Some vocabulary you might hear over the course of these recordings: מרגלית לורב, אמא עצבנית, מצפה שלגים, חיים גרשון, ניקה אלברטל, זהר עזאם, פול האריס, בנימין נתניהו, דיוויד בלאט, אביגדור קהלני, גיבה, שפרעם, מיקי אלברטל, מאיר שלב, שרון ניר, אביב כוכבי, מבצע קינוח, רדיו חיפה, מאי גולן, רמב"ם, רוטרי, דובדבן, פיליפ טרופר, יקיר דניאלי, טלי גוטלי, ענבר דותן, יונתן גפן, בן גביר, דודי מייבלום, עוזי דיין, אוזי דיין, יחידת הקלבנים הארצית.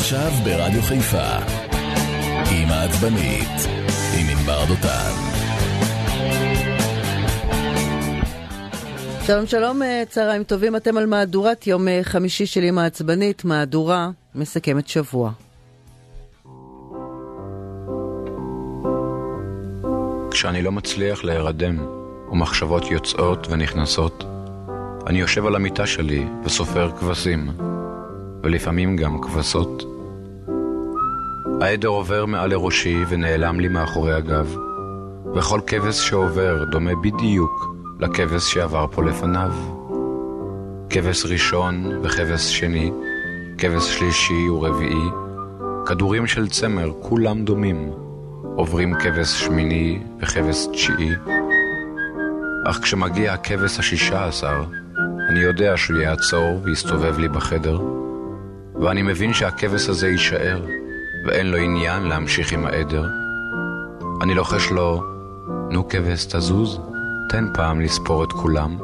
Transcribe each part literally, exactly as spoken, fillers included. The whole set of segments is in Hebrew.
עכשיו ברדיו חיפה, אמא עצבנית, עם ענבר דותן. שלום שלום, צהריים טובים, אתם על מהדורת יום חמישי של אמא עצבנית, מהדורה מסכמת שבוע. כשאני לא מצליח להירדם, ומחשבות יוצאות ונכנסות, אני יושב על המיטה שלי וסופר כבשים, ולפעמים גם כבשות. העדר עובר מעל לראשי ונעלם לי מאחורי הגב, וכל כבש שעובר דומה בדיוק לכבש שעבר פה לפניו. כבש ראשון וכבש שני, כבש שלישי ורביעי, כדורים של צמר כולם דומים, עוברים כבש שמיני וכבש תשיעי. אך כשמגיע הכבש השישה עשר, אני יודע שהוא יעצור ויסתובב לי בחדר, ואני מבין שהכבש הזה יישאר, ואין לו עניין להמשיך עם העדר. אני לוחש לו, נו כבש תזוז, תן פעם לספור את כולם,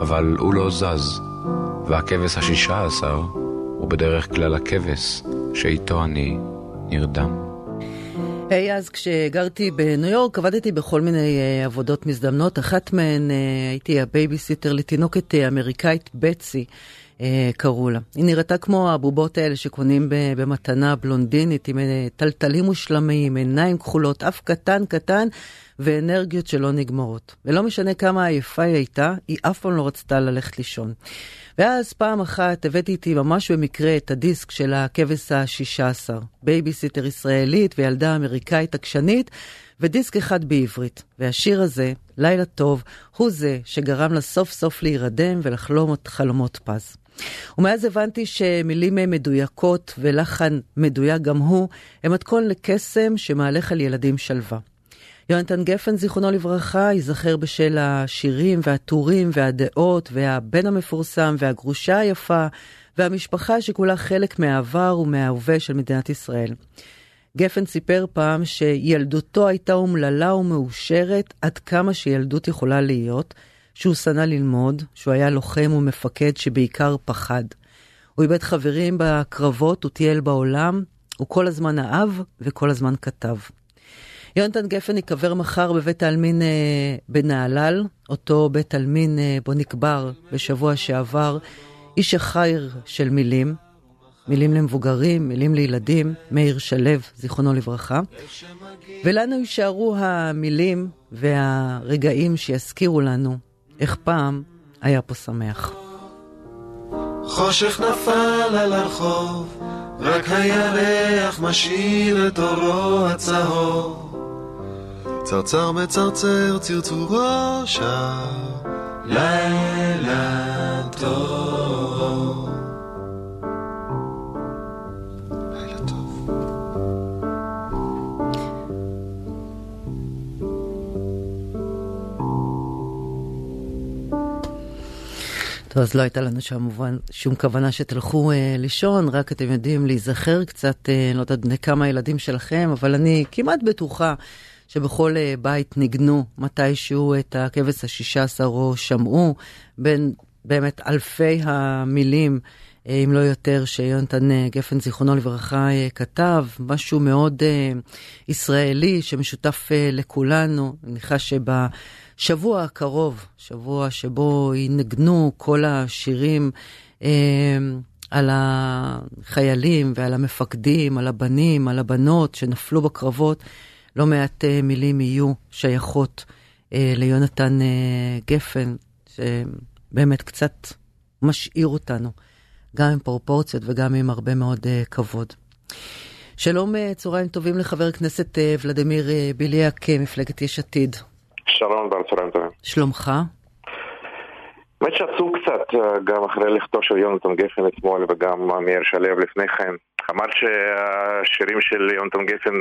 אבל הוא לא זז, והכבש השישה עשר הוא בדרך כלל הכבש שאיתו אני נרדם. היי, אז כשגרתי בניו יורק, עבדתי בכל מיני עבודות מזדמנות. אחת מהן הייתי הבייביסיטר לתינוקת אמריקאית, בצי, קראו לה. היא נראתה כמו הבובות האלה שקונים במתנה, בלונדינית, עם טלטלים מושלמים, עיניים כחולות, אף קטן קטן, ואנרגיות שלא נגמרות. ולא משנה כמה עייפה היא הייתה, היא אף פעם לא רצתה ללכת לישון. ואז פעם אחת הבאתי איתי ממש במקרה את הדיסק של הכבש השישה עשר. בייביסיטר ישראלית וילדה אמריקאית עקשנית, ודיסק אחד בעברית. והשיר הזה, לילה טוב, הוא זה שגרם לה סוף סוף להירדם ולחלום את חלומות פז. ומאז הבנתי שמילים מדויקות ולחן מדויק גם הוא, הם מתכון לקסם שמהלך על ילדים שלווה. יונתן גפן, זיכרונו לברכה, ייזכר בשל השירים והטורים והדעות והבן המפורסם והגרושה היפה והמשפחה שכולה חלק מהעבר ומההווה של מדינת ישראל. גפן סיפר פעם שילדותו הייתה אומללה ומאושרת עד כמה שילדות יכולה להיות, שהוא שנא ללמוד, שהוא היה לוחם ומפקד שבעיקר פחד. הוא איבד חברים בקרבות, הוא טייל בעולם, הוא כל הזמן אהב וכל הזמן כתב. יונתן גפן יקבר מחר בבית העלמין בנהלל, אותו בית העלמין בו נקבר בשבוע שעבר, איש החייר של מילים, מילים למבוגרים, מילים לילדים, מאיר שלב, זיכרונו לברכה. ולנו יישארו המילים והרגעים שיזכירו לנו איך פעם היה פה שמח. חושך נפל על הרחוב, רק הירח משאיר את אורו הצהוב. צרצר מצרצר צרצורו שר לילה טוב. לילה טוב. טוב, אז לא הייתה לנו שם מובן שום כוונה שתלכו אה, לישון, רק אתם יודעים להיזכר קצת, אה, לא יודעת בני כמה ילדים שלכם, אבל אני כמעט בטוחה שבכל בית ניגנו מתישהו את הכבש השישה עשר או שמעו בין באמת אלפי המילים, אם לא יותר, שיונתן גפן זיכרונו לברכה כתב, משהו מאוד ישראלי שמשותף לכולנו. אני מניחה שבשבוע הקרוב, שבוע שבו ינגנו כל השירים על החיילים ועל המפקדים, על הבנים, על הבנות שנפלו בקרבות, לא מעט מילים יהיו שייכות אה, ליונתן אה, גפן, שבאמת קצת משאיר אותנו, גם עם פרופורציות וגם עם הרבה מאוד אה, כבוד. שלום, אה, צהריים טובים לחבר הכנסת אה, ולדימיר אה, בליאק, מפלגת יש עתיד. שלום, בר, צהריים טובים. שלומך? באמת שעצוב קצת, גם אחרי לכתו של יונתן גפן אתמול וגם מאיר שלב לפני כן. אמרת שהשירים של יונתן גפן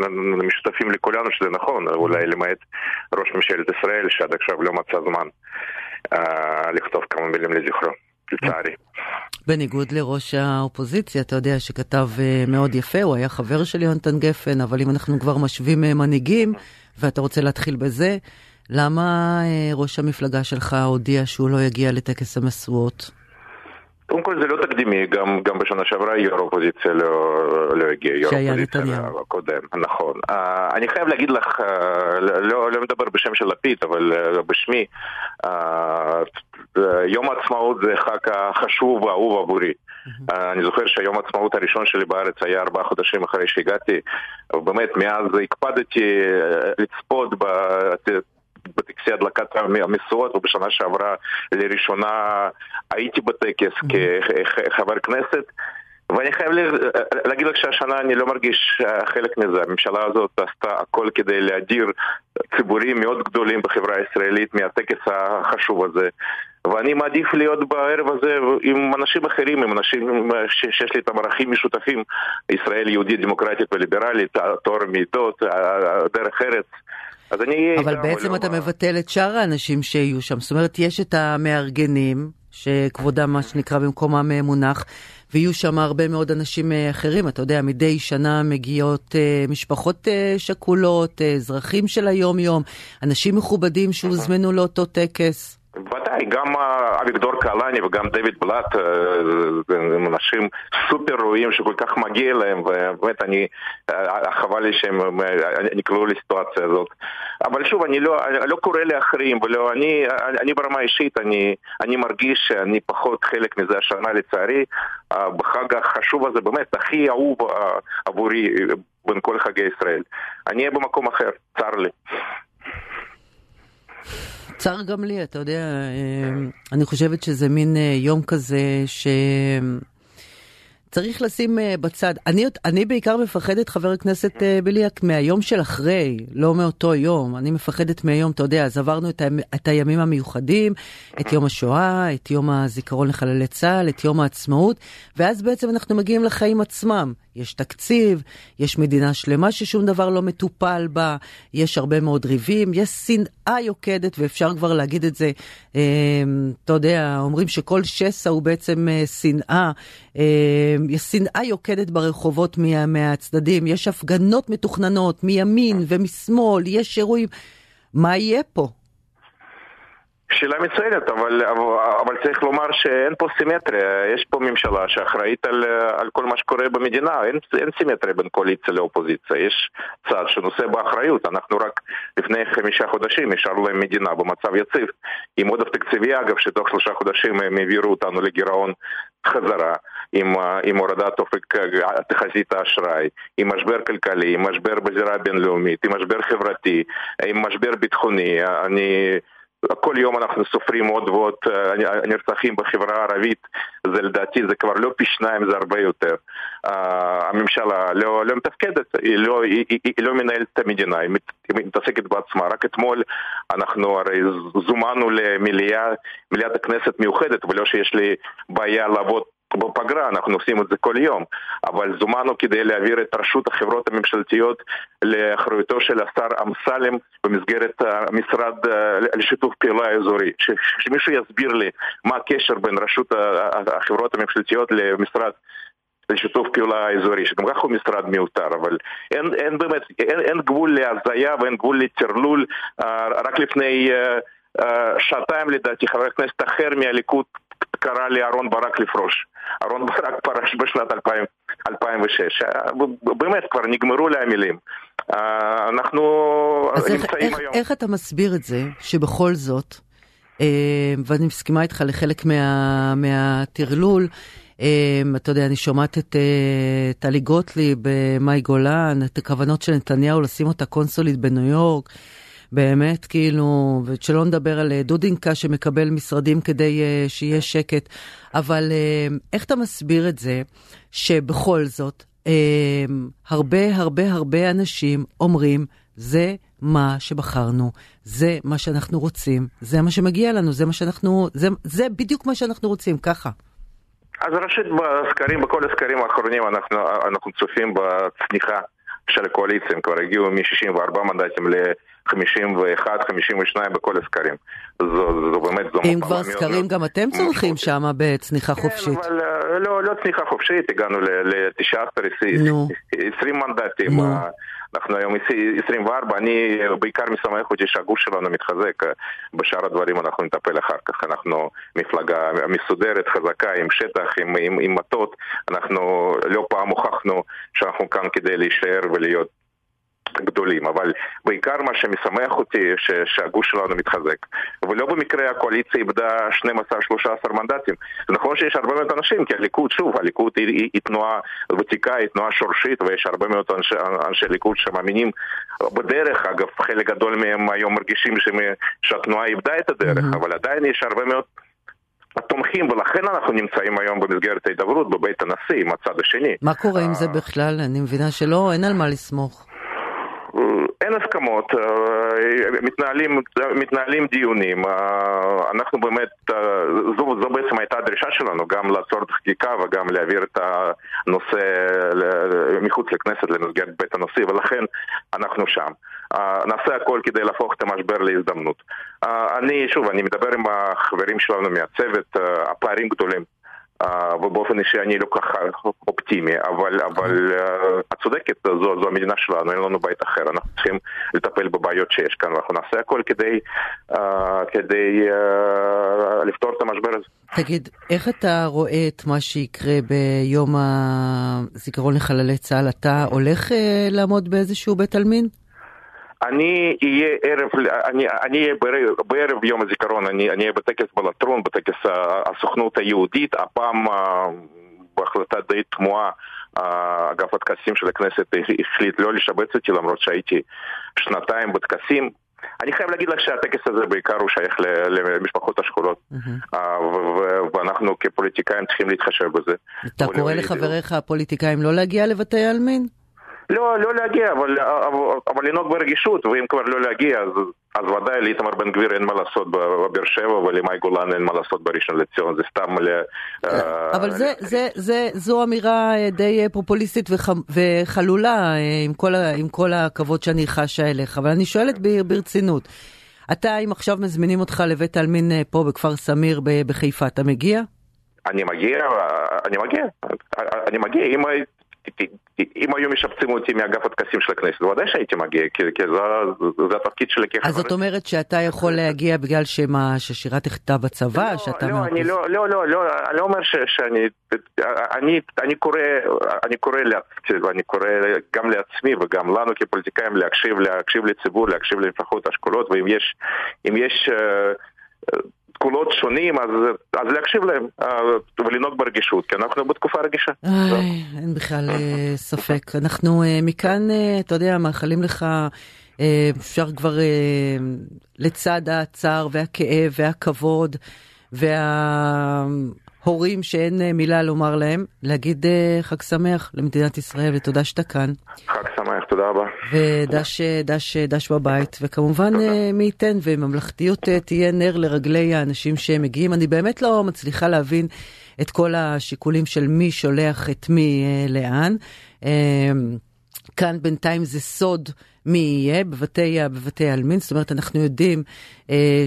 משותפים לכולנו, שזה נכון, אולי למעט ראש ממשלת ישראל, שעד עכשיו לא מצא זמן אה, לכתוב כמה מילים לזכרו, לצערי. בניגוד לראש האופוזיציה, אתה יודע שכתב מאוד יפה, הוא היה חבר של יונתן גפן, אבל אם אנחנו כבר משווים מנהיגים, ואתה רוצה להתחיל בזה, למה ראש המפלגה שלך הודיע שהוא לא יגיע לטקס המשואות? קודם כל זה לא תקדימי, גם, גם בשנה שעברה יו"ר האופוזיציה לא, לא הגיע, יו"ר האופוזיציה הקודם, נכון. Uh, אני חייב להגיד לך, uh, לא, לא מדבר בשם של לפיד, אבל uh, בשמי, uh, uh, יום העצמאות זה חג החשוב והאהוב עבורי. Mm-hmm. Uh, אני זוכר שהיום העצמאות הראשון שלי בארץ היה ארבעה חודשים אחרי שהגעתי, ובאמת מאז הקפדתי uh, לצפות ב... בטקסי הדלקת המשואות, ובשנה שעברה לראשונה הייתי בטקס כחבר כנסת, ואני חייב להגיד לך שהשנה אני לא מרגיש חלק מזה. הממשלה הזאת עשתה הכל כדי להדיר ציבורים מאוד גדולים בחברה הישראלית מהטקס החשוב הזה, ואני מעדיף להיות בערב הזה עם אנשים אחרים, עם אנשים שיש לי את המערכים משותפים, ישראל יהודית, דמוקרטית וליברלית, תואר מידות, דרך ארץ. אבל בעצם אתה מבטל את שאר האנשים שיהיו שם, זאת אומרת יש את המארגנים שכבודם מה שנקרא במקומם מונח, ויהיו שם הרבה מאוד אנשים אחרים, אתה יודע, מדי שנה מגיעות משפחות שכולות, אזרחים של היום יום, אנשים מכובדים שהוזמנו לאותו טקס. ודאי, גם אביגדור קהלני וגם דיוויד בלאט, אנשים סופר ראויים שכל כך מגיע להם, ובאמת אני, חבל לי שהם נקלעו לסיטואציה הזאת. אבל שוב, אני לא, לא קורא לאחרים, ולא, אני, אני ברמה אישית, אני, אני מרגיש שאני פחות חלק מזה השנה לצערי, בחג החשוב הזה, באמת, הכי אהוב עבורי בין כל חגי ישראל. אני אהיה במקום אחר, צר לי. צר גם לי, אתה יודע, אני חושבת שזה מין יום כזה שצריך לשים בצד. אני, אני בעיקר מפחדת, חבר הכנסת בליאק, מהיום של אחרי, לא מאותו יום. אני מפחדת מהיום, אתה יודע, אז עברנו את, ה, את הימים המיוחדים, את יום השואה, את יום הזיכרון לחללי צה"ל, את יום העצמאות, ואז בעצם אנחנו מגיעים לחיים עצמם. יש תקציב, יש מדינה שלמה ששום דבר לא מטופל בה, יש הרבה מאוד ריבים, יש שנאה יוקדת, ואפשר כבר להגיד את זה, אה, אתה יודע, אומרים שכל שסע הוא בעצם אה, שנאה, אה, יש שנאה יוקדת ברחובות מה, מהצדדים, יש הפגנות מתוכננות מימין ומשמאל, יש אירועים, מה יהיה פה? שאלה מצוינת, אבל, אבל צריך לומר שאין פה סימטריה. יש פה ממשלה שאחראית על, על כל מה שקורה במדינה. אין, אין סימטריה בין קואליציה לאופוזיציה. יש צד שנושא באחריות. אנחנו רק לפני חמישה חודשים השארנו להם מדינה במצב יציב. עם עודף תקציבי, אגב, שתוך שלושה חודשים הם העבירו אותנו לגירעון חזרה, עם, עם הורדת אופק תחזית האשראי, עם משבר כלכלי, עם משבר בזירה הבינלאומית, עם משבר חברתי, עם משבר ביטחוני. אני... כל יום אנחנו סופרים עוד ועוד נרצחים בחברה הערבית, זה לדעתי, זה כבר לא פי שניים, זה הרבה יותר. הממשלה לא, לא מתפקדת, היא לא, היא, היא, היא לא מנהלת את המדינה, היא מתעסקת בעצמה. רק אתמול אנחנו הרי זומנו למליאת הכנסת מיוחדת, ולא שיש לי בעיה לעבוד בפגרה, אנחנו עושים את זה כל יום, אבל זומנו כדי להעביר את רשות החברות הממשלתיות לאחריותו של השר אמסלם במסגרת המשרד לשיתוף פעולה אזורי. שמישהו יסביר לי מה הקשר בין רשות החברות הממשלתיות למשרד לשיתוף פעולה אזורי, שגם כך הוא משרד מיותר, אבל אין, אין באמת, אין, אין גבול להזיה ואין גבול לתרלול. רק לפני שעתיים לדעתי חבר כנסת אחר מהליכוד קרא לי אהרון ברק לפרוש. אהרון ברק פרש בשנת אלפיים ושש. באמת כבר נגמרו להמילים. אנחנו נמצאים היום. איך אתה מסביר את זה שבכל זאת, ואני מסכימה איתך לחלק מהתרלול, אתה יודע, אני שומעת את טלי גוטלי במאי גולן, את הכוונות של נתניהו לשים אותה קונסולית בניו יורק, באמת, כאילו, שלא נדבר על דודינקה שמקבל משרדים כדי שיהיה שקט, אבל איך אתה מסביר את זה שבכל זאת הרבה הרבה הרבה אנשים אומרים זה מה שבחרנו, זה מה שאנחנו רוצים, זה מה שמגיע לנו, זה מה שאנחנו, זה, זה בדיוק מה שאנחנו רוצים, ככה. אז ראשית בסקרים, בכל הסקרים האחרונים אנחנו, אנחנו צופים בצניחה של הקואליציה, כבר הגיעו מ-שישים וארבעה מנדטים ל... חמישים ואחד, חמישים ושתיים בכל הסקרים. זו, זו באמת, זו אם כבר סקרים, גם אתם צורכים שם בצניחה חופשית. כן, אבל לא, לא צניחה חופשית, הגענו ל-תשע עשרה, עשרים מנדטים. אנחנו היום עשרים וארבע, אני בעיקר משמח אותי שהגוף שלנו מתחזק, בשאר הדברים אנחנו נטפל אחר כך, אנחנו מפלגה מסודרת, חזקה, עם שטח, עם, עם, עם מטות, אנחנו לא פעם הוכחנו שאנחנו כאן כדי להישאר ולהיות גדולים, אבל בעיקר מה שמשמח אותי ש, שהגוש שלנו מתחזק, ולא במקרה הקואליציה איבדה שנים עשר שלושה עשר מנדטים. נכון שיש הרבה מאוד אנשים, כי הליכוד, שוב, הליכוד היא, היא, היא תנועה ותיקה, היא תנועה שורשית, ויש הרבה מאוד אנשי, אנשי ליכוד שמאמינים בדרך. אגב, חלק גדול מהם היום מרגישים שהתנועה איבדה את הדרך, mm-hmm. אבל עדיין יש הרבה מאוד התומכים, ולכן אנחנו נמצאים היום במסגרת ההידברות בבית הנשיא עם הצד השני. מה קורה עם זה בכלל? אני מבינה שלא, אין על מה לסמוך. אין הסכמות, מתנהלים, מתנהלים דיונים. אנחנו באמת, זו, זו בעצם הייתה הדרישה שלנו, גם לעצור את החקיקה וגם להעביר את הנושא מחוץ לכנסת למסגרת בית הנשיא, ולכן אנחנו שם. נעשה הכל כדי להפוך את המשבר להזדמנות. אני, שוב, אני מדבר עם החברים שלנו מהצוות, הפערים גדולים. ובאופן אישי אני לא ככה אופטימי, אבל, אבל הצודקת, זו, זו המדינה שלנו, אין לנו בית אחר, אנחנו צריכים לטפל בבעיות שיש כאן, ואנחנו נעשה הכל כדי, כדי לפתור את המשבר הזה. תגיד, איך אתה רואה את מה שיקרה ביום הזיכרון לחללי צה"ל? אתה הולך לעמוד באיזשהו בית עלמין? אני אהיה ערב, אני, אני בערב, בערב יום הזיכרון, אני, אני אהיה בטקס בלטרון, בטקס הסוכנות היהודית, הפעם בהחלטה די תמוהה, אגב התקסים של הכנסת החליט לא לשבץ אותי, למרות שהייתי שנתיים בתקסים. אני חייב להגיד לך שהטקס הזה בעיקר הוא שייך למשפחות השכולות, ואנחנו כפוליטיקאים צריכים להתחשב בזה. אתה קורא לחבריך הפוליטיקאים לא להגיע לבתי עלמין? לא, לא להגיע, אבל, אבל, אבל לנהוג ברגישות, ואם כבר לא להגיע, אז, אז ודאי לאיתמר בן גביר אין מה לעשות בבאר שבע, ולמאי גולן אין מה לעשות בראשון לציון, זה סתם ל... אבל uh, זה, זה, זה, זו אמירה די פופוליסטית וח, וחלולה, עם כל, עם כל הכבוד שאני חשה אליך, אבל אני שואלת ברצינות, אתה, אם עכשיו מזמינים אותך לבית אלמין פה בכפר סמיר בחיפה, אתה מגיע? אני מגיע, אני מגיע, אני מגיע, אם... אם היו משפצים אותי מאגף התקסים של הכנסת, ודאי שהייתי מגיע, כי זה התפקיד שלי. אז זאת אומרת שאתה יכול להגיע בגלל ששירה תחתה בצבא? לא, אני לא אומר שאני... אני קורא גם לעצמי וגם לנו כפוליטיקאים להקשיב לציבור, להקשיב למשפחות השכולות, ואם יש... קולות שונים, אז, אז להקשיב להם ולנהוג ברגישות, כי אנחנו בתקופה רגישה. איי, אין בכלל ספק. אנחנו מכאן, אתה יודע, מאחלים לך, אפשר כבר לצד הצער והכאב והכבוד וההורים שאין מילה לומר להם, להגיד חג שמח למדינת ישראל, ותודה שאתה כאן. חג שמח, תודה רבה. ודש, דש, דש בבית, וכמובן מי ייתן, וממלכתיות תהיה נר לרגלי האנשים שהם מגיעים. אני באמת לא מצליחה להבין את כל השיקולים של מי שולח את מי לאן. כאן בינתיים זה סוד מי יהיה בבתי, בבתי אלמין. זאת אומרת, אנחנו יודעים אה,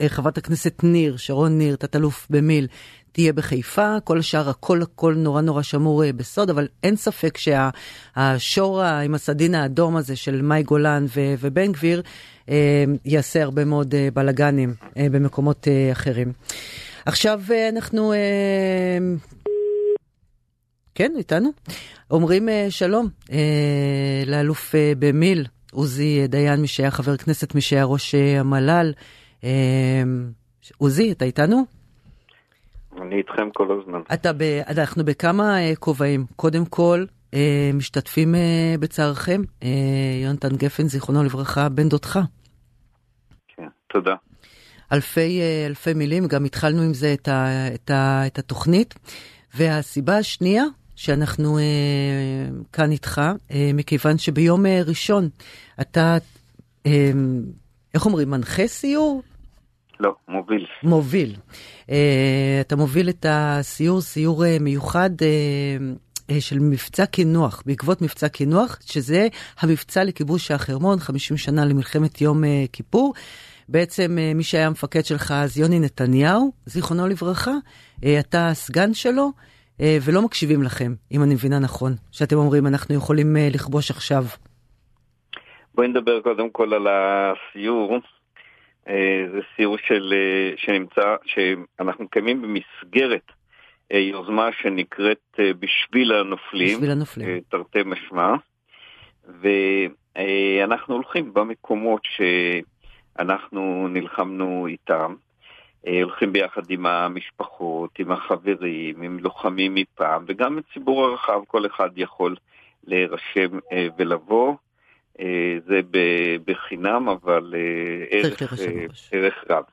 שחברת הכנסת ניר, שרון ניר, תת-אלוף במיל, תהיה בחיפה. כל השאר, הכל, הכל נורא נורא שמור אה, בסוד, אבל אין ספק שהשורה עם הסדין האדום הזה של מאי גולן ו- ובן גביר אה, יעשה הרבה מאוד אה, בלגנים אה, במקומות אה, אחרים. עכשיו אה, אנחנו... אה, כן, איתנו. אומרים שלום לאלוף במיל, עוזי דיין, מי שהיה חבר כנסת, מי שהיה ראש המל"ל. עוזי, אתה איתנו? אני איתכם כל הזמן. אתה ב... אנחנו בכמה כובעים. קודם כל, משתתפים בצערכם. יונתן גפן, זיכרונו לברכה, בן דותך. כן, תודה. אלפי, אלפי מילים, גם התחלנו עם זה את, ה... את, ה... את התוכנית. והסיבה השנייה שאנחנו אה, כאן איתך, אה, מכיוון שביום אה, ראשון אתה, אה, איך אומרים, מנחה סיור? לא, מוביל. מוביל. אה, אתה מוביל את הסיור, סיור אה, מיוחד אה, אה, של מבצע קינוח, בעקבות מבצע קינוח, שזה המבצע לכיבוש החרמון, חמישים שנה למלחמת יום אה, כיפור. בעצם מי שהיה המפקד שלך אז יוני נתניהו, זיכרונו לברכה, אתה הסגן שלו, ולא מקשיבים לכם, אם אני מבינה נכון, שאתם אומרים אנחנו יכולים לכבוש עכשיו. בואי נדבר קודם כל על הסיור. זה סיור של, שנמצא, שאנחנו מקיימים במסגרת יוזמה שנקראת בשביל הנופלים, בשביל הנופלים. תרתי משמע. ואנחנו הולכים במקומות שאנחנו נלחמנו איתם, הולכים ביחד עם המשפחות, עם החברים, עם לוחמים מפעם, וגם בציבור הרחב כל אחד יכול להירשם ולבוא. זה בחינם, אבל ערך, ערך רב.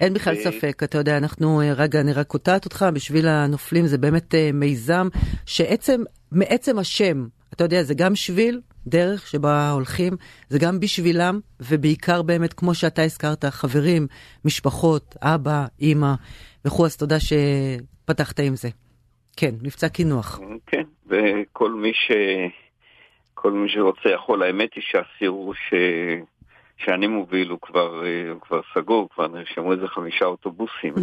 אין בכלל ספק, אתה יודע, אנחנו, רגע, אני רק קוטעת אותך, בשביל הנופלים זה באמת מיזם, שעצם, מעצם השם, אתה יודע, זה גם שביל, דרך שבה הולכים, זה גם בשבילם, ובעיקר באמת, כמו שאתה הזכרת, חברים, משפחות, אבא, אמא, וכו, אז תודה שפתחת עם זה. כן, מבצע קינוח. כן, וכל מי ש... כל מי שרוצה יכול. האמת היא שהסיור ש... שאני מוביל הוא כבר, הוא כבר סגור, כבר נרשמו איזה חמישה אוטובוסים.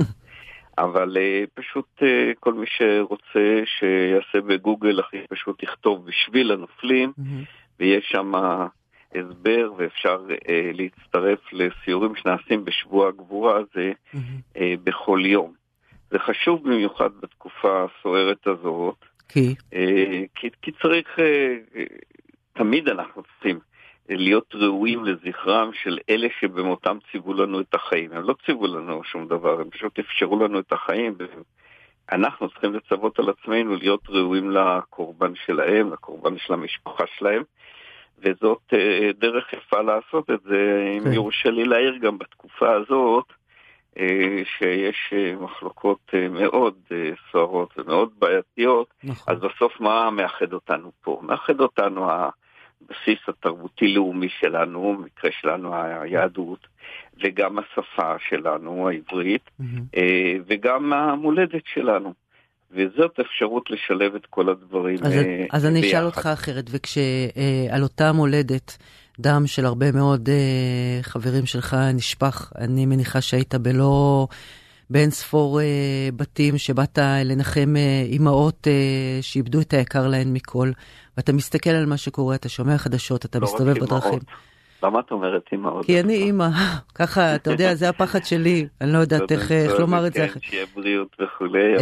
אבל פשוט כל מי שרוצה שיעשה בגוגל, אחרי פשוט יכתוב בשביל הנופלים, ויש שם הסבר, ואפשר להצטרף לסיורים שנעשים בשבוע הגבורה הזה בכל יום. זה חשוב במיוחד בתקופה הסוערת הזאת, כי? כי, כי צריך, תמיד אנחנו צריכים להיות ראויים לזכרם של אלה שבמותם ציוו לנו את החיים. הם לא ציוו לנו שום דבר, הם פשוט אפשרו לנו את החיים. אנחנו צריכים לצוות על עצמנו להיות ראויים לקורבן שלהם, לקורבן של המשפחה שלהם, וזאת דרך יפה לעשות את זה. אם כן. יורשה לי להעיר גם בתקופה הזאת, שיש מחלוקות מאוד סוערות ומאוד בעייתיות, נכון. אז בסוף מה מאחד אותנו פה? מאחד אותנו הבסיס התרבותי-לאומי שלנו, מקרה שלנו היהדות, וגם השפה שלנו, העברית, mm-hmm. וגם המולדת שלנו. וזאת אפשרות לשלב את כל הדברים אז, ביחד. אז אני אשאל אותך אחרת, וכשעל אותה מולדת, דם של הרבה מאוד אה, חברים שלך נשפך. אני מניחה שהיית בלא, בין ספור אה, בתים שבאת לנחם אה, אימהות אה, שאיבדו את היקר להן מכל. ואתה מסתכל על מה שקורה, אתה שומע חדשות, אתה לא מסתובב בדרכים. למה את אומרת אימהות? כי אני אימא. ככה, אתה יודע, זה הפחד שלי. אני לא יודעת איך לומר את זה. כן, שיהיה בריאות וכולי.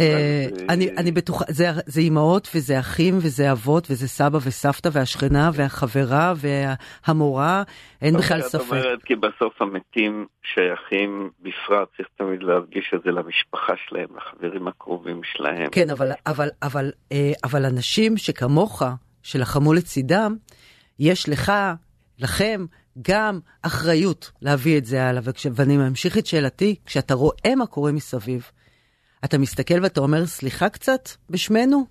אני בטוחה, זה אימהות וזה אחים וזה אבות וזה סבא וסבתא והשכנה והחברה והמורה. אין בכלל ספק. זאת אומרת, כי בסוף המתים שייכים בפרט, צריך תמיד להרגיש את זה למשפחה שלהם, לחברים הקרובים שלהם. כן, אבל אנשים שכמוך, שלחמו לצידם, יש לך... לכם גם אחריות להביא את זה הלאה, ואני ממשיך את שאלתי, כשאתה רואה מה קורה מסביב, אתה מסתכל ואתה אומר, סליחה קצת בשמנו?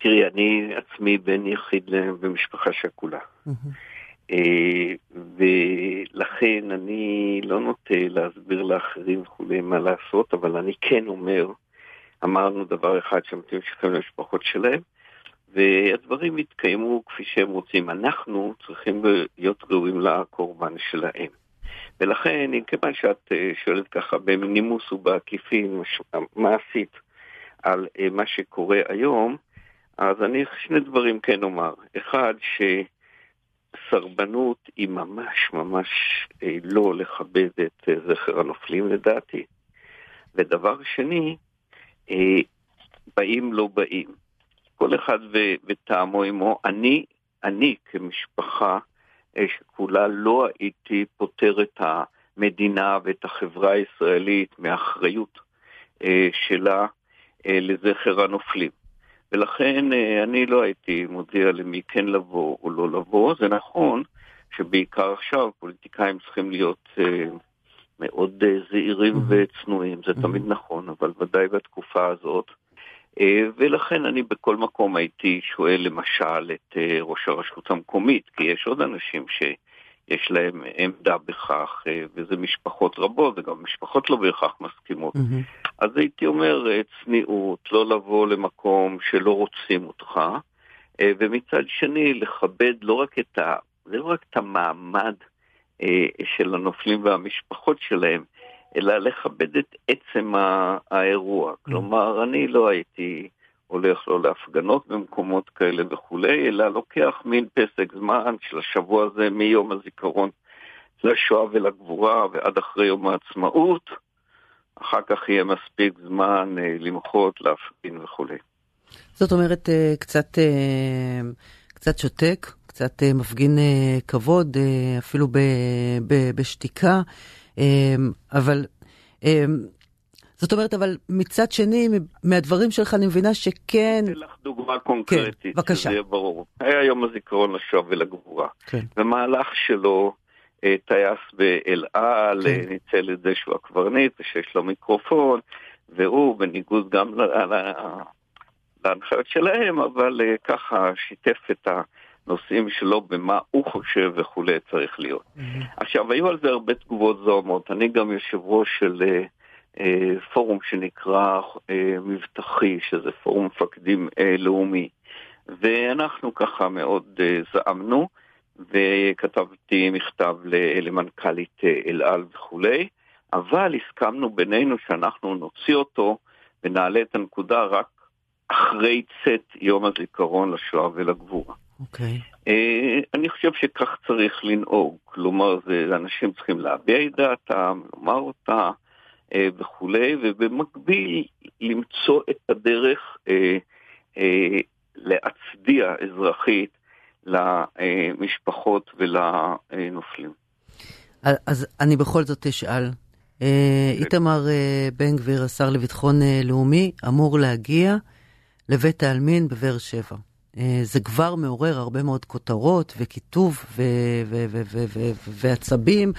תראי, אני עצמי בן יחיד במשפחה שכולה, ולכן אני לא נוטה להסביר לאחרים וכולי מה לעשות, אבל אני כן אומר, אמרנו דבר אחד שמתאים שכם למשפחות שלהם, והדברים התקיימו כפי שהם רוצים. אנחנו צריכים להיות ראויים לקורבן שלהם. ולכן, כיוון שאת שואלת ככה, בנימוס ובעקיפין, מעשית, על מה שקורה היום, אז אני שני דברים כן אומר. אחד, שסרבנות היא ממש ממש לא לכבד את זכר הנופלים לדעתי. ודבר שני, באים לא באים. כל אחד וטעמו עמו, אני, אני כמשפחה שכולה לא הייתי פותר את המדינה ואת החברה הישראלית מאחריות שלה לזכר הנופלים. ולכן אני לא הייתי מודיע למי כן לבוא או לא לבוא. זה נכון שבעיקר עכשיו פוליטיקאים צריכים להיות מאוד זהירים וצנועים, זה תמיד נכון, אבל ודאי בתקופה הזאת. ולכן אני בכל מקום הייתי שואל למשל את ראש הרשות המקומית, כי יש עוד אנשים שיש להם עמדה בכך, וזה משפחות רבות, וגם משפחות לא בהכרח מסכימות. Mm-hmm. אז הייתי אומר צניעות, לא לבוא למקום שלא רוצים אותך, ומצד שני לכבד לא רק את, ה... לא רק את המעמד של הנופלים והמשפחות שלהם, אלא לכבד את עצם האירוע. כלומר, אני לא הייתי הולך לא להפגנות במקומות כאלה וכו', אלא לוקח מין פסק זמן של השבוע הזה מיום הזיכרון לשואה ולגבורה ועד אחרי יום העצמאות, אחר כך יהיה מספיק זמן למחות, להפגין וכו'. זאת אומרת, קצת, קצת שותק, קצת מפגין כבוד, אפילו ב, ב, בשתיקה, אבל זאת אומרת, אבל מצד שני, מהדברים שלך אני מבינה שכן... אתן לך דוגמה קונקרטית, כן, שזה יהיה ברור. היה יום הזיכרון לשואה ולגבורה. כן. ומהלך שלו, טייס באל על, כן. ניצל את זה שהוא הקברניט, שיש לו מיקרופון, והוא בניגוד גם להנחיות שלהם, אבל ככה שיתף את הנושאים שלו במה הוא חושב וכולי צריך להיות. Mm-hmm. עכשיו, היו על זה הרבה תגובות זוהמות. אני גם יושב ראש של... פורום שנקרא מבטחי, שזה פורום מפקדים לאומי, ואנחנו ככה מאוד זעמנו, וכתבתי מכתב למנכ"לית אל על וכו', אבל הסכמנו בינינו שאנחנו נוציא אותו ונעלה את הנקודה רק אחרי צאת יום הזיכרון לשואה ולגבורה. Okay. אני חושב שכך צריך לנהוג, כלומר אנשים צריכים להביע את דעתם, לומר אותה וכו', ובמקביל למצוא את הדרך אה, אה, להצדיע אזרחית למשפחות ולנופלים. אז, אז אני בכל זאת אשאל. אה, איתמר אה, בן גביר, השר לביטחון אה, לאומי, אמור להגיע לבית העלמין בבאר שבע. אה, זה כבר מעורר הרבה מאוד כותרות וכיתוב ו- ו- ו- ו- ו- ו- ועצבים,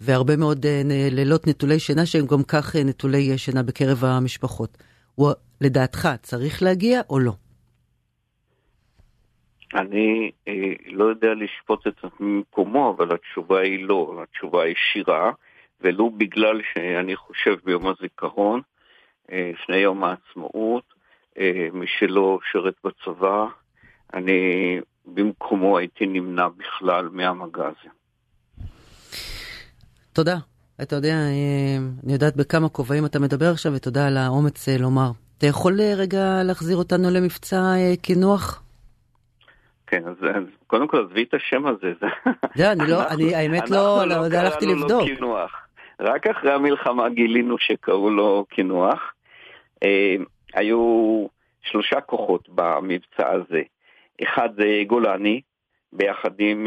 והרבה מאוד לילות נטולי שינה, שהם גם כך נטולי שינה בקרב המשפחות. הוא, לדעתך, צריך להגיע או לא? אני אה, לא יודע לשפוט את מקומו, אבל התשובה היא לא. התשובה היא שירה, ולא בגלל שאני חושב ביום הזיכרון, אה, לפני יום העצמאות, אה, מי שלא שרת בצבא, אני במקומו הייתי נמנע בכלל מהמגע הזה. תודה. אתה יודע, אני יודעת בכמה כובעים אתה מדבר עכשיו, ותודה על האומץ לומר. אתה יכול רגע להחזיר אותנו למבצע קינוח? כן, אז קודם כל עזבי את השם הזה. זה, אני לא, אני, האמת לא, לא הלכתי לבדוק. רק אחרי המלחמה גילינו שקראו לו קינוח. היו שלושה כוחות במבצע הזה. אחד זה גולני, ביחד עם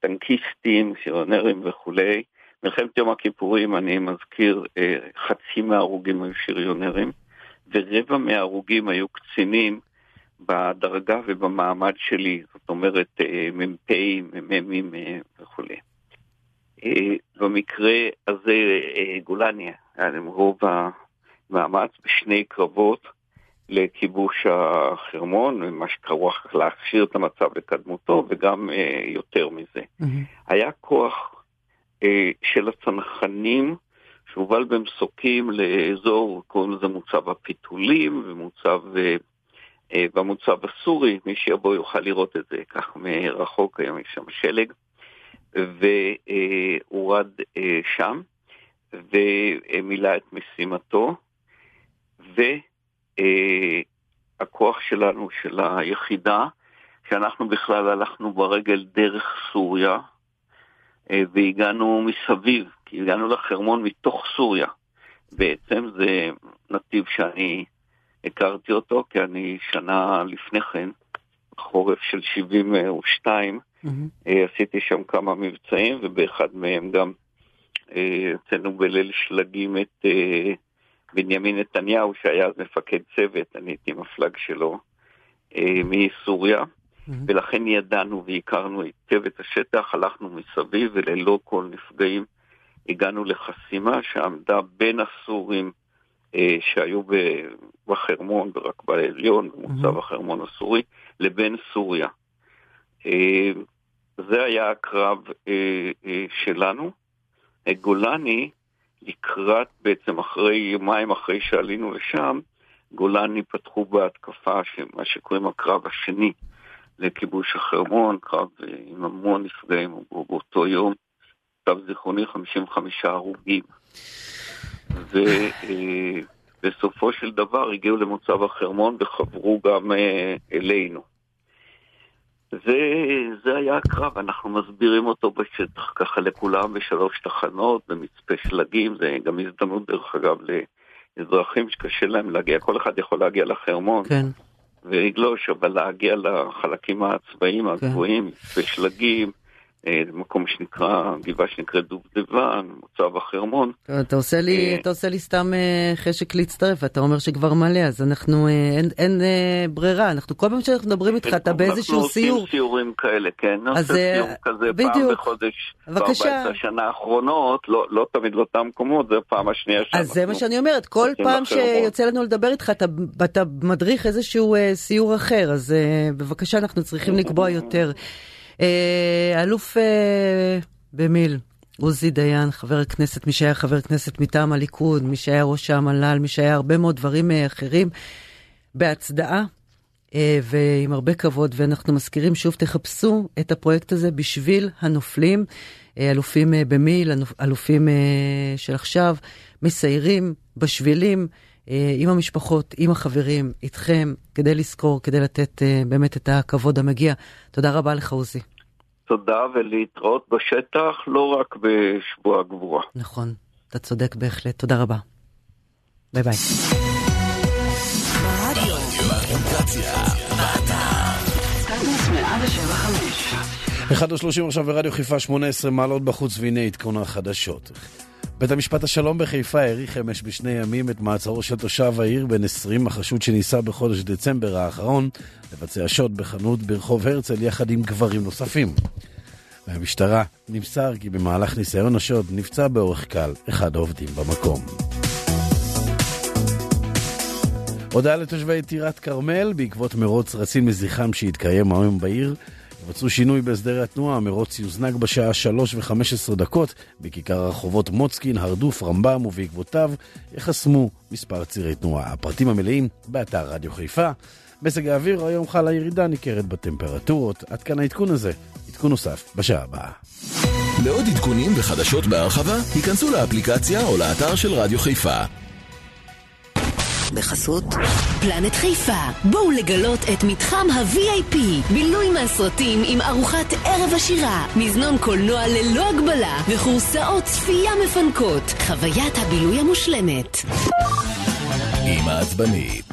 טנקיסטים, שריונרים וכולי. מלחמת יום הכיפורים, אני מזכיר, חצי מההרוגים היו שריונרים, ורבע מההרוגים היו קצינים בדרגה ובמעמד שלי, זאת אומרת, מ"פים, מ"מים וכולי. במקרה הזה, גולני, היה להם רוב המאמץ בשני קרבות, לכיבוש החרמון, מה שקראו להכשיר את המצב בקדמותו, וגם אה, יותר מזה. Mm-hmm. היה כוח אה, של הצנחנים, שהובל במסוקים לאזור, קוראים לזה מוצב הפיתולים, ומוצב, אה, אה, במוצב הסורי, מי שיבוא יוכל לראות את זה, כך מרחוק, היום יש שם שלג, והוא אה, רד אה, שם, ומילה את משימתו, ו... Uh, הכוח שלנו, של היחידה, שאנחנו בכלל הלכנו ברגל דרך סוריה, uh, והגענו מסביב, כי הגענו לחרמון מתוך סוריה. בעצם זה נתיב שאני הכרתי אותו, כי אני שנה לפני כן, חורף של שבעים ושתיים, mm-hmm. uh, עשיתי שם כמה מבצעים, ובאחד מהם גם uh, יצאנו בליל שלגים את... Uh, בנימין נתניהו, שהיה אז מפקד צוות, אני הייתי מפלג שלו, אה, מסוריה, mm-hmm. ולכן ידענו והכרנו היטב את השטח, הלכנו מסביב, וללא כל נפגעים, הגענו לחסימה שעמדה בין הסורים אה, שהיו בחרמון, ברקבל העליון, במוצב mm-hmm. החרמון הסורי, לבין סוריה. אה, זה היה הקרב אה, אה, שלנו. גולני, לקראת בעצם אחרי יומיים אחרי שעלינו לשם, גולני פתחו בהתקפה שמה שקוראים הקרב השני לכיבוש החרמון, קרב עם המון נפגעים באותו יום, למיטב זיכרוני חמישים וחמישה הרוגים. ובסופו של דבר הגיעו למוצב החרמון וחברו גם אלינו. זה, זה היה הקרב, אנחנו מסבירים אותו בשטח ככה לכולם בשלוש תחנות, במצפה שלגים, זה גם הזדמנות דרך אגב לאזרחים שקשה להם להגיע, כל אחד יכול להגיע לחרמון, כן. ולגלוש, אבל להגיע לחלקים הצבאיים הגבוהים, כן. מצפה שלגים, מקום שנקרא, גיבה שנקרא דובדבן, מוצב החרמון. אתה עושה לי, אתה עושה לי סתם חשק להצטרף, אתה אומר שכבר מלא, אז אנחנו, אין, אין ברירה, אנחנו כל פעם שאנחנו מדברים איתך, אתה באיזשהו סיור. אנחנו עושים סיורים כאלה, כן, נעשה סיור כזה פעם בחודש, בארבע עשרה השנה האחרונות, לא תמיד באותם מקומות, זה הפעם השנייה שלנו. אז זה מה שאני אומרת, כל פעם שיוצא לנו לדבר איתך, אתה מדריך איזשהו סיור אחר, אז בבקשה אנחנו צריכים לקבוע יותר. אלוף במיל, עוזי דיין, חבר כנסת, מי שהיה חבר כנסת מטעם הליכוד, מי שהיה ראש המל"ל, מי שהיה הרבה מאוד דברים אחרים, בהצדעה ועם הרבה כבוד, ואנחנו מזכירים שוב, תחפשו את הפרויקט הזה בשביל הנופלים, אלופים במיל, אלופים של עכשיו, מסיירים בשבילים, עם המשפחות, עם החברים, איתכם, כדי לזכור, כדי לתת באמת את הכבוד המגיע. תודה רבה לך, עוזי. תודה, ולהתראות בשטח, לא רק בשבוע הגבורה. נכון, אתה צודק בהחלט. תודה רבה. ביי ביי. אחת שלושים עכשיו ברדיו חיפה שמונה עשרה מעלות בחוץ, והנה עדכון החדשות. בית המשפט השלום בחיפה האריך אמש בשני ימים את מעצרו של תושב העיר בן עשרים החשוד שניסה בחודש דצמבר האחרון לבצע שוד בחנות ברחוב הרצל יחד עם גברים נוספים. מהמשטרה נמסר כי במהלך ניסיון השוד נפצע באורח קל אחד העובדים במקום. הודעה לתושבי טירת כרמל בעקבות מרוץ רצין מזיחם שהתקיים היום בעיר. יבצעו שינוי בהסדר התנועה, המרוץ יוזנק בשעה שלוש וחמש עשרה דקות בכיכר הרחובות מוצקין, הרדוף, רמב"ם, ובעקבותיו יחסמו מספר צירי תנועה. הפרטים המלאים באתר רדיו חיפה. מזג האוויר היום חלה ירידה ניכרת בטמפרטורות. עד כאן העדכון הזה. עדכון נוסף בשעה הבאה. לעוד עדכונים וחדשות בהרחבה, היכנסו לאפליקציה או לאתר של רדיו חיפה. בחסות פלנט חיפה, בואו לגלות את מתחם ה-וי איי פי, בילוי מהסרטים עם ארוחת ערב עשירה, מזנון קולנוע ללא הגבלה וחורסאות צפייה מפנקות, חוויית הבילוי המושלמת. אמא עצבנית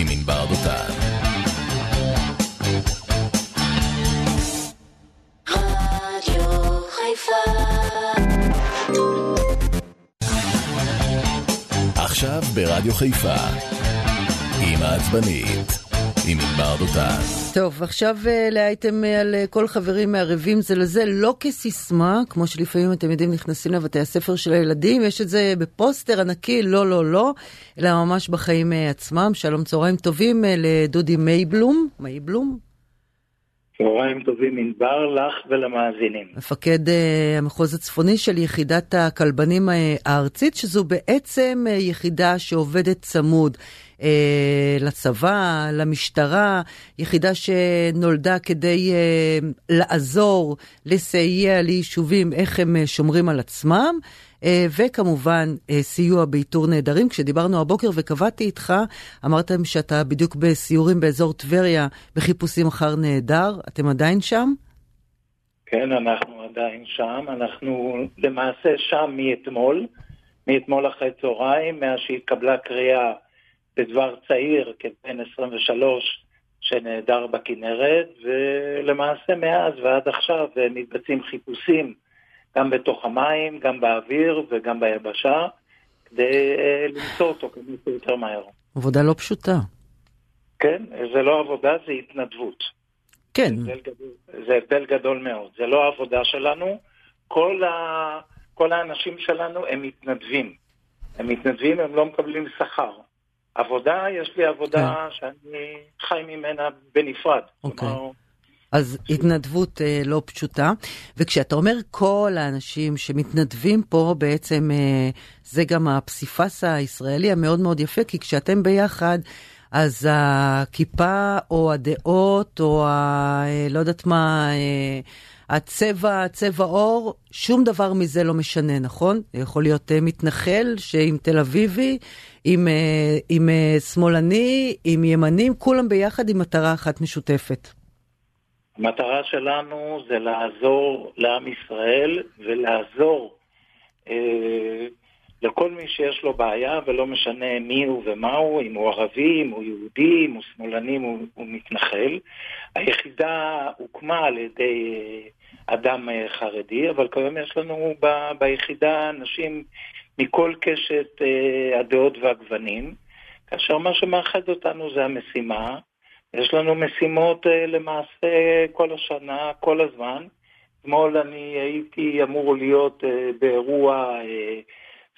עם ענבר דותן, רדיו חיפה. עכשיו ברדיו חיפה, אמא עצבנית, עם ענבר דותן. טוב, עכשיו להייתם על כל חברים מערבים זה לזה, לא כסיסמה, כמו שלפעמים אתם יודעים נכנסים לבתי הספר של הילדים, יש את זה בפוסטר ענקי, לא, לא, לא, אלא ממש בחיים עצמם. שלום, צהריים טובים לדודי מייבלום, מייבלום? צהריים טובים, ענבר, לך ולמאזינים. מפקד המחוז הצפוני של יחידת הקלבנים הארצית, שזו בעצם יחידה שעובדת צמוד לצבא, למשטרה, יחידה שנולדה כדי לעזור, לסייע ליישובים, איך הם שומרים על עצמם, וכמובן סיוע באיתור נעדרים. כשדיברנו הבוקר וקבעתי איתך, אמרתם שאתה בדיוק בסיורים באזור טבריה, בחיפושים אחר נעדר, אתם עדיין שם? כן, אנחנו עדיין שם, אנחנו למעשה שם מאתמול, מאתמול אחרי צהריים, מאז שהתקבלה קריאה בדבר צעיר כבן עשרים ושלוש שנעדר בכנרת, ולמעשה מאז ועד עכשיו מתבצעים חיפושים גם בתוך המים, גם באוויר וגם ביבשה, כדי למצוא אותו כדי יותר מהר. עבודה לא פשוטה. כן, זה לא עבודה, זה התנדבות. כן. זה הבדל גדול מאוד. זה לא העבודה שלנו. כל, ה... כל האנשים שלנו הם מתנדבים. הם מתנדבים, הם לא מקבלים שכר. עבודה, יש לי עבודה כן. שאני חי ממנה בנפרד. אוקיי. כלומר, אז התנדבות אה, לא פשוטה, וכשאתה אומר כל האנשים שמתנדבים פה, בעצם אה, זה גם הפסיפס הישראלי המאוד מאוד יפה, כי כשאתם ביחד, אז הכיפה או הדעות או ה, אה, לא יודעת מה, אה, הצבע, צבע אור, שום דבר מזה לא משנה, נכון? יכול להיות מתנחל, שעם תל אביבי, עם, עם שמאלני, עם ימנים, כולם ביחד עם מטרה אחת משותפת. המטרה שלנו זה לעזור לעם ישראל, ולעזור אה, לכל מי שיש לו בעיה, ולא משנה מי הוא ומה הוא, אם הוא ערבי, אם הוא יהודי, אם הוא שמאלני, אם הוא, הוא מתנחל. היחידה הוקמה על ידי אדם חרדי, אבל כיום יש לנו ב, ביחידה אנשים מכל קשת אה, הדעות והגוונים, כאשר מה שמאחד אותנו זה המשימה. יש לנו משימות אה, למעשה כל השנה, כל הזמן. אתמול אני הייתי אמור להיות אה, באירוע אה,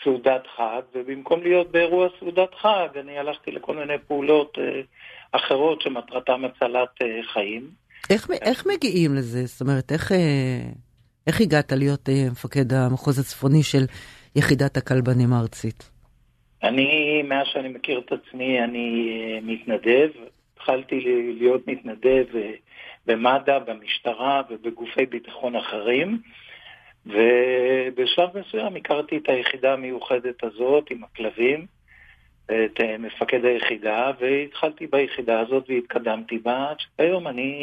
סעודת חג, ובמקום להיות באירוע סעודת חג, אני הלכתי לכל מיני פעולות אה, אחרות שמטרתם הצלת אה, חיים. איך, איך מגיעים לזה? זאת אומרת, איך, אה, איך הגעת להיות אה, מפקד המחוז הצפוני של יחידת הקלבנים הארצית? אני, מאז שאני מכיר את עצמי, אני אה, מתנדב. התחלתי להיות מתנדב במד"א, במשטרה ובגופי ביטחון אחרים, ובשלב מסוים הכרתי את היחידה המיוחדת הזאת עם הכלבים, את מפקד היחידה, והתחלתי ביחידה הזאת והתקדמתי בה, שהיום אני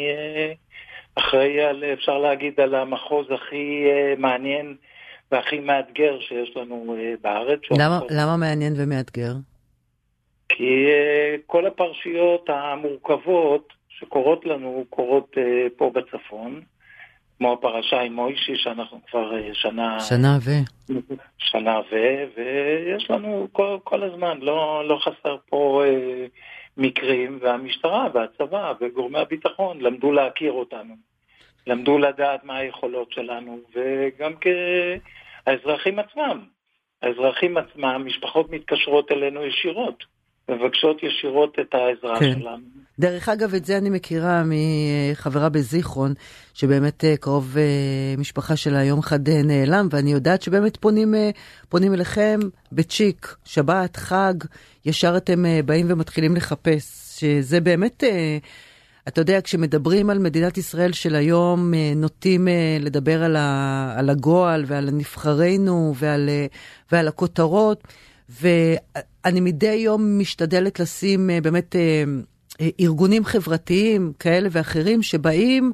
אחראי על, אפשר להגיד, על המחוז הכי מעניין והכי מאתגר שיש לנו בארץ. למה, למה מעניין ומאתגר? כי כל הפרשיות המורכבות שקורות לנו, קורות פה בצפון, כמו הפרשה עם מוישי, שאנחנו כבר שנה... שנה ו... שנה ו... ויש לנו כל, כל הזמן, לא, לא חסר פה מקרים, והמשטרה והצבא וגורמי הביטחון למדו להכיר אותנו, למדו לדעת מה היכולות שלנו, וגם כאזרחים עצמם. האזרחים עצמם, משפחות מתקשרות אלינו ישירות, מבקשות ישירות את העזרה כן. שלנו. דרך אגב, את זה אני מכירה מחברה בזיכרון, שבאמת קרוב משפחה שלה היום חד נעלם, ואני יודעת שבאמת פונים, פונים אליכם בצ'יק, שבת, חג, ישר אתם באים ומתחילים לחפש, שזה באמת, אתה יודע, כשמדברים על מדינת ישראל של היום, נוטים לדבר על, ה, על הגועל ועל נבחרינו ועל, ועל הכותרות, ואני מדי יום משתדלת לשים באמת ארגונים חברתיים כאלה ואחרים שבאים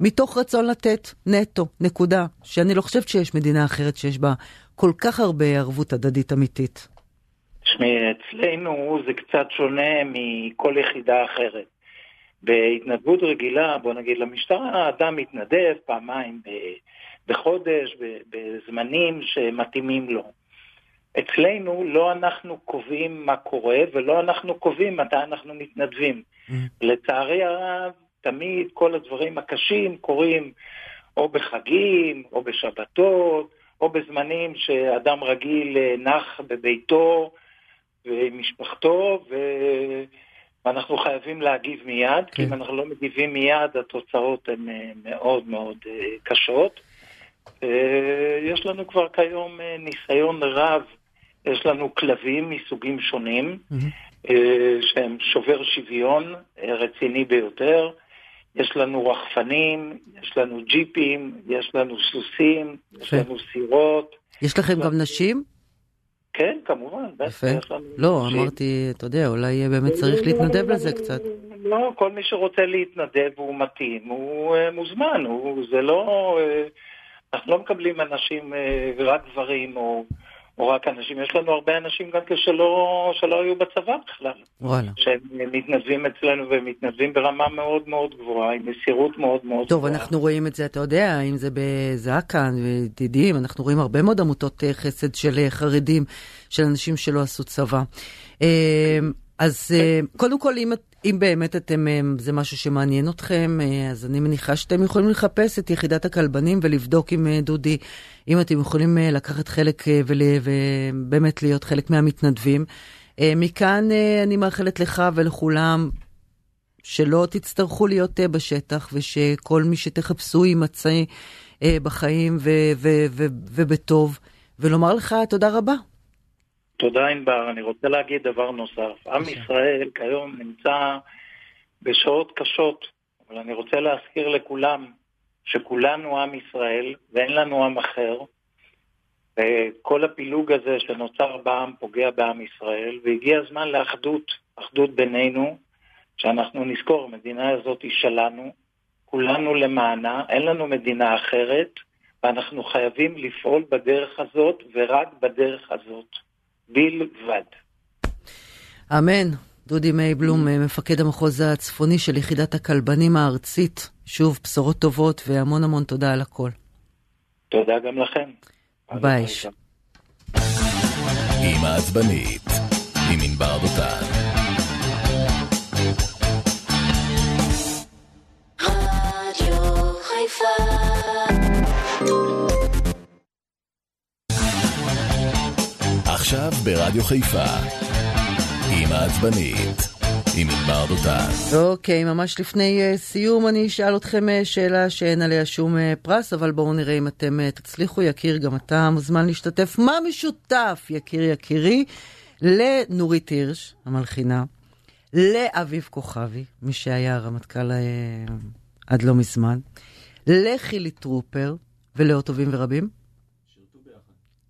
מתוך רצון לתת נטו, נקודה, שאני לא חושבת שיש מדינה אחרת שיש בה כל כך הרבה ערבות הדדית אמיתית. שמי, אצלנו זה קצת שונה מכל יחידה אחרת. בהתנדבות רגילה, בוא נגיד למשטרה, אדם מתנדב פעמיים בחודש, בזמנים שמתאימים לו. אצלנו לא אנחנו קובעים מה קורה, ולא אנחנו קובעים מתי אנחנו מתנדבים. Mm. לצערי הרב, תמיד כל הדברים הקשים קורים או בחגים, או בשבתות, או בזמנים שאדם רגיל נח בביתו ועם משפחתו, ואנחנו חייבים להגיב מיד, okay. כי אם אנחנו לא מגיבים מיד, התוצאות הן מאוד מאוד קשות. יש לנו כבר כיום ניסיון רב, יש לנו כלבים מסוגים שונים, mm-hmm. שהם שובר שוויון רציני ביותר, יש לנו רחפנים, יש לנו ג'יפים, יש לנו סוסים, okay. יש לנו סירות. יש לכם גם נשים? כן, כמובן. לא, נשים. אמרתי, אתה יודע, אולי באמת צריך להתנדב לזה קצת. לא, כל מי שרוצה להתנדב הוא מתאים, הוא מוזמן, הוא, זה לא... אנחנו לא מקבלים אנשים, רק גברים או, או רק אנשים. יש לנו הרבה אנשים גם כשלא, שלא היו בצבא בכלל. וואלה. שהם מתנדבים אצלנו והם מתנדבים ברמה מאוד מאוד גבוהה, עם מסירות מאוד מאוד טוב, גבוהה. טוב, אנחנו רואים את זה, אתה יודע, אם זה בזקן ודידים, אנחנו רואים הרבה מאוד עמותות חסד של חרדים, של אנשים שלא עשו צבא. אז קודם כל, אם, אם באמת אתם, זה משהו שמעניין אתכם, אז אני מניחה שאתם יכולים לחפש את יחידת הכלבנים ולבדוק עם דודי, אם אתם יכולים לקחת חלק ול, ובאמת להיות חלק מהמתנדבים. מכאן אני מאחלת לך ולכולם שלא תצטרכו להיות בשטח, ושכל מי שתחפשו יימצא בחיים ו, ו, ו, ובטוב, ולומר לך תודה רבה. תודה ענבר, אני רוצה להגיד דבר נוסף. עם ישראל כיום נמצא בשעות קשות, אבל אני רוצה להזכיר לכולם שכולנו עם ישראל ואין לנו עם אחר, וכל הפילוג הזה שנוצר בעם פוגע בעם ישראל, והגיע הזמן לאחדות, אחדות בינינו, שאנחנו נזכור, המדינה הזאת היא שלנו, כולנו למענה, אין לנו מדינה אחרת, ואנחנו חייבים לפעול בדרך הזאת ורק בדרך הזאת, בלבד. אמן. דודי מייבלום, מפקד המחוז הצפוני של יחידת הכלבנים הארצית, שוב בשורות טובות והמון המון תודה על הכל. תודה גם לכם. ביי. אמא עצבנית, עם ענבר דותן. רדיו חיפה. עכשיו ברדיו חיפה. אמא עצבנית, עם ענבר דותן. אוקיי, ממש לפני uh, סיום אני אשאל אתכם uh, שאלה שאין עליה שום uh, פרס, אבל בואו נראה אם אתם uh, תצליחו. יקיר, גם אתה מוזמן להשתתף. מה משותף, יקיר יקירי, לנורית הרש, המלחינה, לאביב כוכבי, מי שהיה הרמטכ"ל uh, עד לא מזמן, לחילי טרופר ולעוד טובים ורבים?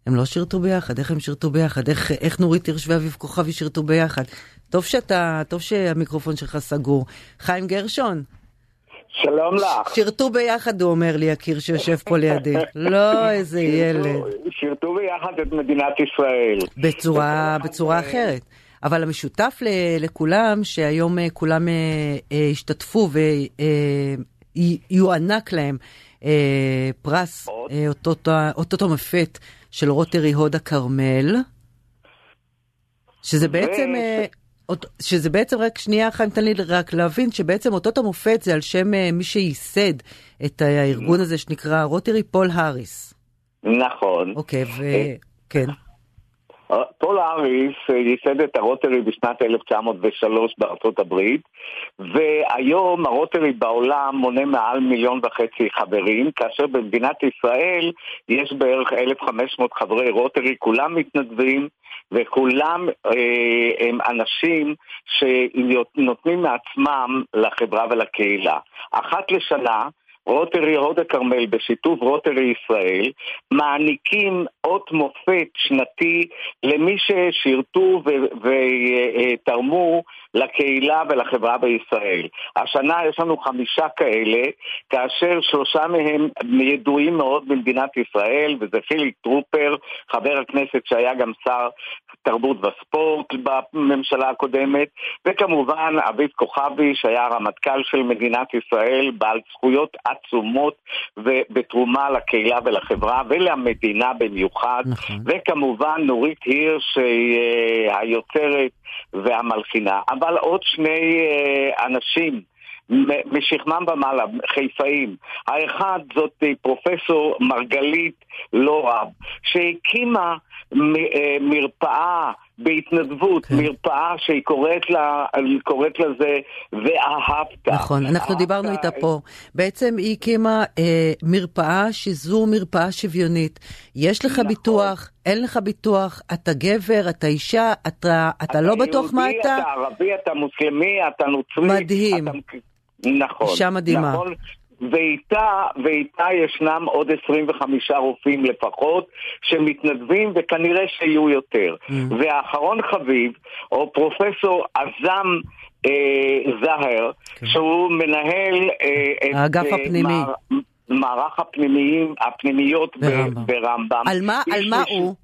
הם לא שירתו ביחד, איך הם שירתו ביחד, איך, איך נורית הרש ואביב כוכבי שירתו ביחד. טוב שאתה, טוב שהמיקרופון שלך סגור. חיים גרשון. שלום לך. שירתו ביחד, הוא אומר לי, הקיר שיושב פה לידי. לא, איזה ילד. שירתו ביחד את מדינת ישראל. בצורה, בצורה אחרת. אבל המשותף לכולם, שהיום כולם השתתפו ויוענק להם פרס, אותו מפת, של רוטרי הודה קרמל, שזה בעצם, שזה בעצם רק שנייה, חיים, תן לי רק להבין, שבעצם אותות המופת זה על שם מי שייסד את הארגון הזה שנקרא רוטרי, פול האריס. נכון. אוקיי, וכן. פול האריס ייסד את הרוטרי בשנת אלף תשע מאות ושלוש בארצות הברית, והיום הרוטרי בעולם מונה מעל מיליון וחצי חברים, כאשר במדינת ישראל יש בערך אלף וחמש מאות חברי רוטרי, כולם מתנדבים וכולם אה, הם אנשים שנותנים מעצמם לחברה ולקהילה. אחת לשנה רוטרי הודה קרמל בשיתוף רוטרי ישראל מעניקים אות מופת שנתי למי ששירתו ותרמו לקהילה ולחברה בישראל. השנה יש לנו חמישה כאלה, כאשר שלושה מהם ידועים מאוד במדינת ישראל, וזה פיליפ טרופר, חבר הכנסת שהיה גם שר תרבות וספורט בממשלה הקודמת, וכמובן אביב כוכבי שהיה הרמטכ"ל של מדינת ישראל, בעל זכויות עצומות ובתרומה לקהילה ולחברה ולמדינה במיוחד, נכון. וכמובן נורית הרש היוצרת והמלחינה. אבל עוד שני אנשים משכמם במעלה, חיפאים. האחד זאת פרופסור מרגלית לורב, שהקימה מרפאה בהתנדבות, מרפאה שהיא קוראת לה, קוראת לזה ואהבת. נכון, אנחנו דיברנו איתה פה. בעצם היא הקימה מרפאה שזו מרפאה שוויונית. יש לך ביטוח, אין לך ביטוח, אתה גבר, אתה אישה, אתה לא בטוח מה אתה. אתה יהודי, אתה ערבי, אתה מוסלמי, אתה נוצרי. מדהים. נכון. אישה מדהימה. נכון. ואיתה, ואיתה ישנם עוד עשרים וחמישה רופאים לפחות שמתנדבים וכנראה שיהיו יותר. Mm. והאחרון חביב, או פרופסור עזאם אה, זהר, okay. שהוא מנהל אה, את האגף הפנימי. מע, מערך הפנימיים, הפנימיות ברמב"ם. ברמב"ם. על מה, יש, על מה יש, הוא?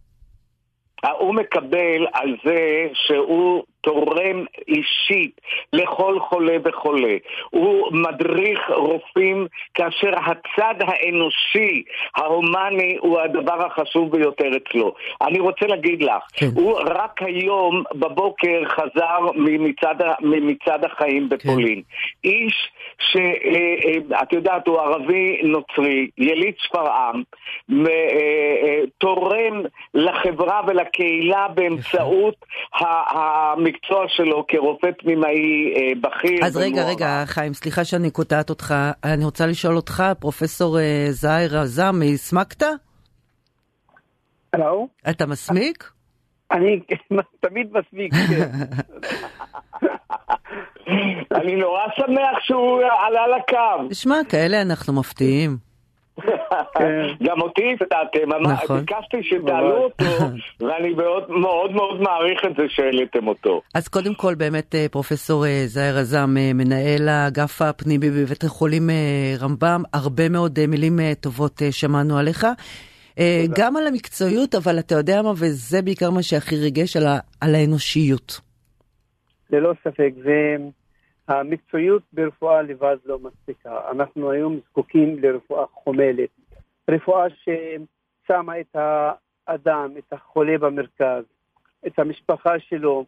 הוא מקבל על זה שהוא תורם אישית לכל חולה וחולה. הוא מדריך רופאים כאשר הצד האנושי, ההומני, הוא הדבר החשוב ביותר אצלו. אני רוצה להגיד לך, כן. הוא רק היום בבוקר חזר ממצד, ממצד החיים בפולין. כן. איש שאת יודעת, הוא ערבי נוצרי, יליד שפרעם, תורם לחברה ולקהילה באמצעות המקום. מקצוע שלו כרופא פנימאי אה, בכיר. אז רגע, רגע, חיים, סליחה שאני קוטעת אותך. אני רוצה לשאול אותך, פרופסור אה, זהר עזאם, הסמקת? הלו? אתה מסמיק? אני תמיד מסמיק. אני נורא שמח שהוא עלה לקו. תשמע, כאלה אנחנו מפתיעים. גם אותי ביקשתי שתעלו אותו, ואני מאוד מאוד מעריך את זה שהעליתם אותו. אז קודם כל באמת פרופסור זהר עזאם, מנהל האגף הפנימי בבית החולים רמב"ם, הרבה מאוד מילים טובות שמענו עליך, גם על המקצועיות, אבל אתה יודע מה, וזה בעיקר מה שהכי ריגש, על האנושיות. ללא ספק, זה המקצועיות ברפואה לבד לא מספיקה. אנחנו היום זקוקים לרפואה חומלת, רפואה ששמה את האדם, את החולה במרכז, את המשפחה שלו.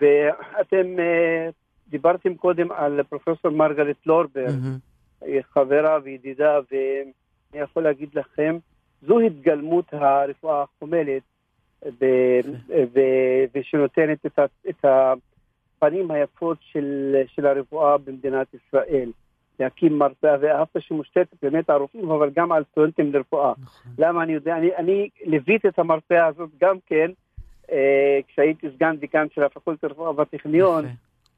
ואתם דיברתם קודם על פרופסור מרגלית לורב, mm-hmm. חברה וידידה, ואני יכול להגיד לכם, זו התגלמות הרפואה החומלת, ב- ו- ושנותנת את ה... את ה- פנים היפות של, של הרפואה במדינת ישראל. להקים מרפאה והאפה שמושתתת באמת על רופאים, אבל גם על סטודנטים לרפואה. נכון. למה אני יודע? אני, אני לביט את המרפאה הזאת גם כן, אה, כשהייתי סגן דיקן של הפקולטה לרפואה בטכניון, נכון.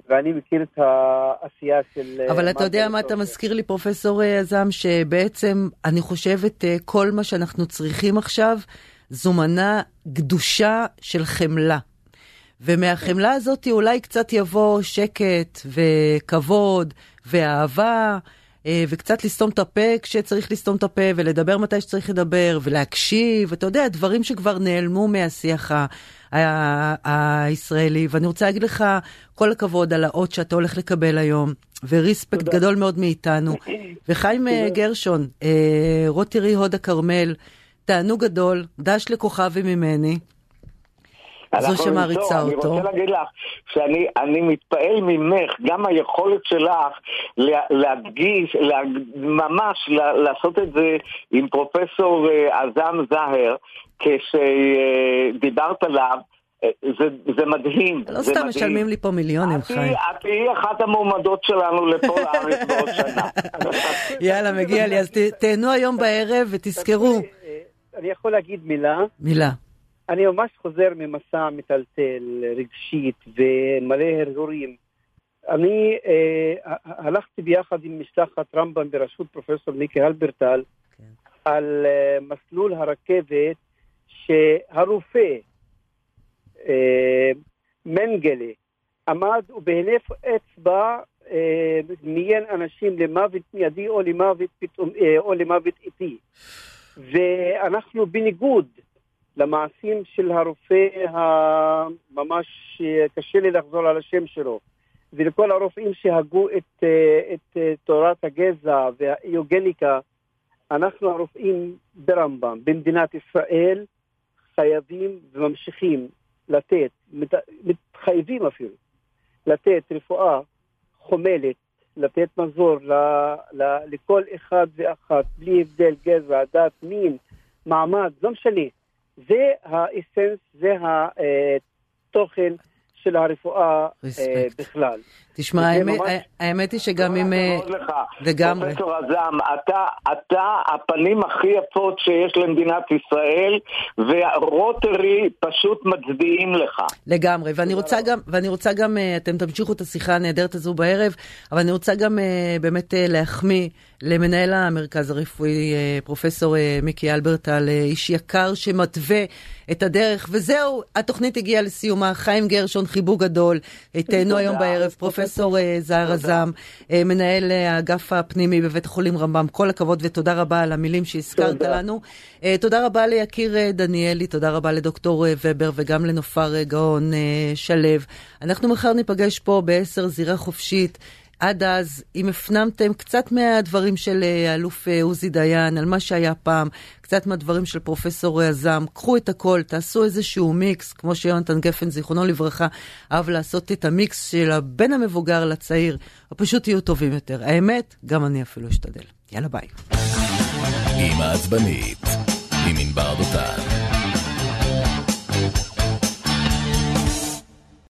ואני מכיר את העשייה של... אבל אתה יודע מה אתה מזכיר לי, פרופסור עזאם, שבעצם אני חושבת כל מה שאנחנו צריכים עכשיו, זו מנה גדושה של חמלה. ומהחמלה הזאת אולי קצת יבוא שקט וכבוד ואהבה, וקצת לסתום את הפה כשצריך לסתום את הפה, ולדבר מתי שצריך לדבר, ולהקשיב. אתה יודע, דברים שכבר נעלמו מהשיח הישראלי. ואני רוצה להגיד לך כל הכבוד על האות שאתה הולך לקבל היום, וריספקט גדול מאוד מאיתנו. וחיים גרשון, רוטרי הודה קרמל, תענוג גדול, דש לכוכבי ממני. זו שמעריצה אותו. אני רוצה להגיד לך שאני אני מתפעל ממך, גם היכולת שלך להדגיש, ממש לעשות את זה עם פרופסור עזאם זהר, כשדיברת עליו, זה, זה מדהים. לא סתם משלמים לי פה מיליונים, חיים. את היא אחת המועמדות שלנו לפה לארץ בעוד שנה. יאללה, מגיע לי. אז תהנו היום בערב ותזכרו. אני יכול להגיד מילה? מילה. אני ממש חוזר ממסע מטלטל, רגשית ומלא הרהורים. אני אה, הלכתי ביחד עם משלחת רמב"ם בראשות פרופסור ניקה אלברטל, okay. על אה, מסלול הרכבת שהרופא אה, מנגלה עמד ובהינף אצבע אה, מיין אנשים למוות מיידי או למוות, פתאום, אה, או למוות איתי. ואנחנו בניגוד למעשים של הרופא הממש קשה לי לחזור על השם שלו, ולכל הרופאים שהגו את, את תורת הגזע והאיוגניקה, אנחנו הרופאים ברמב"ם במדינת ישראל חייבים וממשיכים לתת, מתחייבים אפילו לתת רפואה חומלת, לתת מזור ל, ל, לכל אחד ואחת בלי הבדל גזע, דת, מין, מעמד, לא משנה. זה האסנס, זה התוכן של הרפואה בכלל. תשמע, האמת היא שגם אם... לגמרי. פרופסור עזאם, אתה הפנים הכי יפות שיש למדינת ישראל, ורוטרי פשוט מצדיעים לך. לגמרי, ואני רוצה גם, אתם תמשיכו את השיחה הנהדרת הזו בערב, אבל אני רוצה גם באמת להחמיא למנהל המרכז הרפואי, פרופסור מיקי אלברטל, איש יקר שמתווה את הדרך, וזהו, התוכנית הגיעה לסיומה. חיים גרשון, חיבוק גדול, תהנו היום בערב. פרופסור זהר עזאם, מנהל האגף הפנימי בבית חולים רמב"ם, כל הכבוד ותודה רבה על המילים שהזכרת לנו. תודה רבה ליקיר דניאלי, תודה רבה לדוקטור ובר, וגם לנופר גאון שלב. אנחנו מחר ניפגש פה בעשר, זירה חופשית. עד אז, אם הפנמתם קצת מהדברים של אלוף אוזי דיין, על מה שהיה פעם, קצת מהדברים של פרופסור עזאם, קחו את הכל, תעשו איזשהו מיקס, כמו שיונתן גפן, זיכרונו לברכה, אהב לעשות את המיקס של בין המבוגר לצעיר, פשוט תהיו טובים יותר. האמת, גם אני אפילו אשתדל. יאללה, ביי. אמא עצבנית, עם ענבר דותן.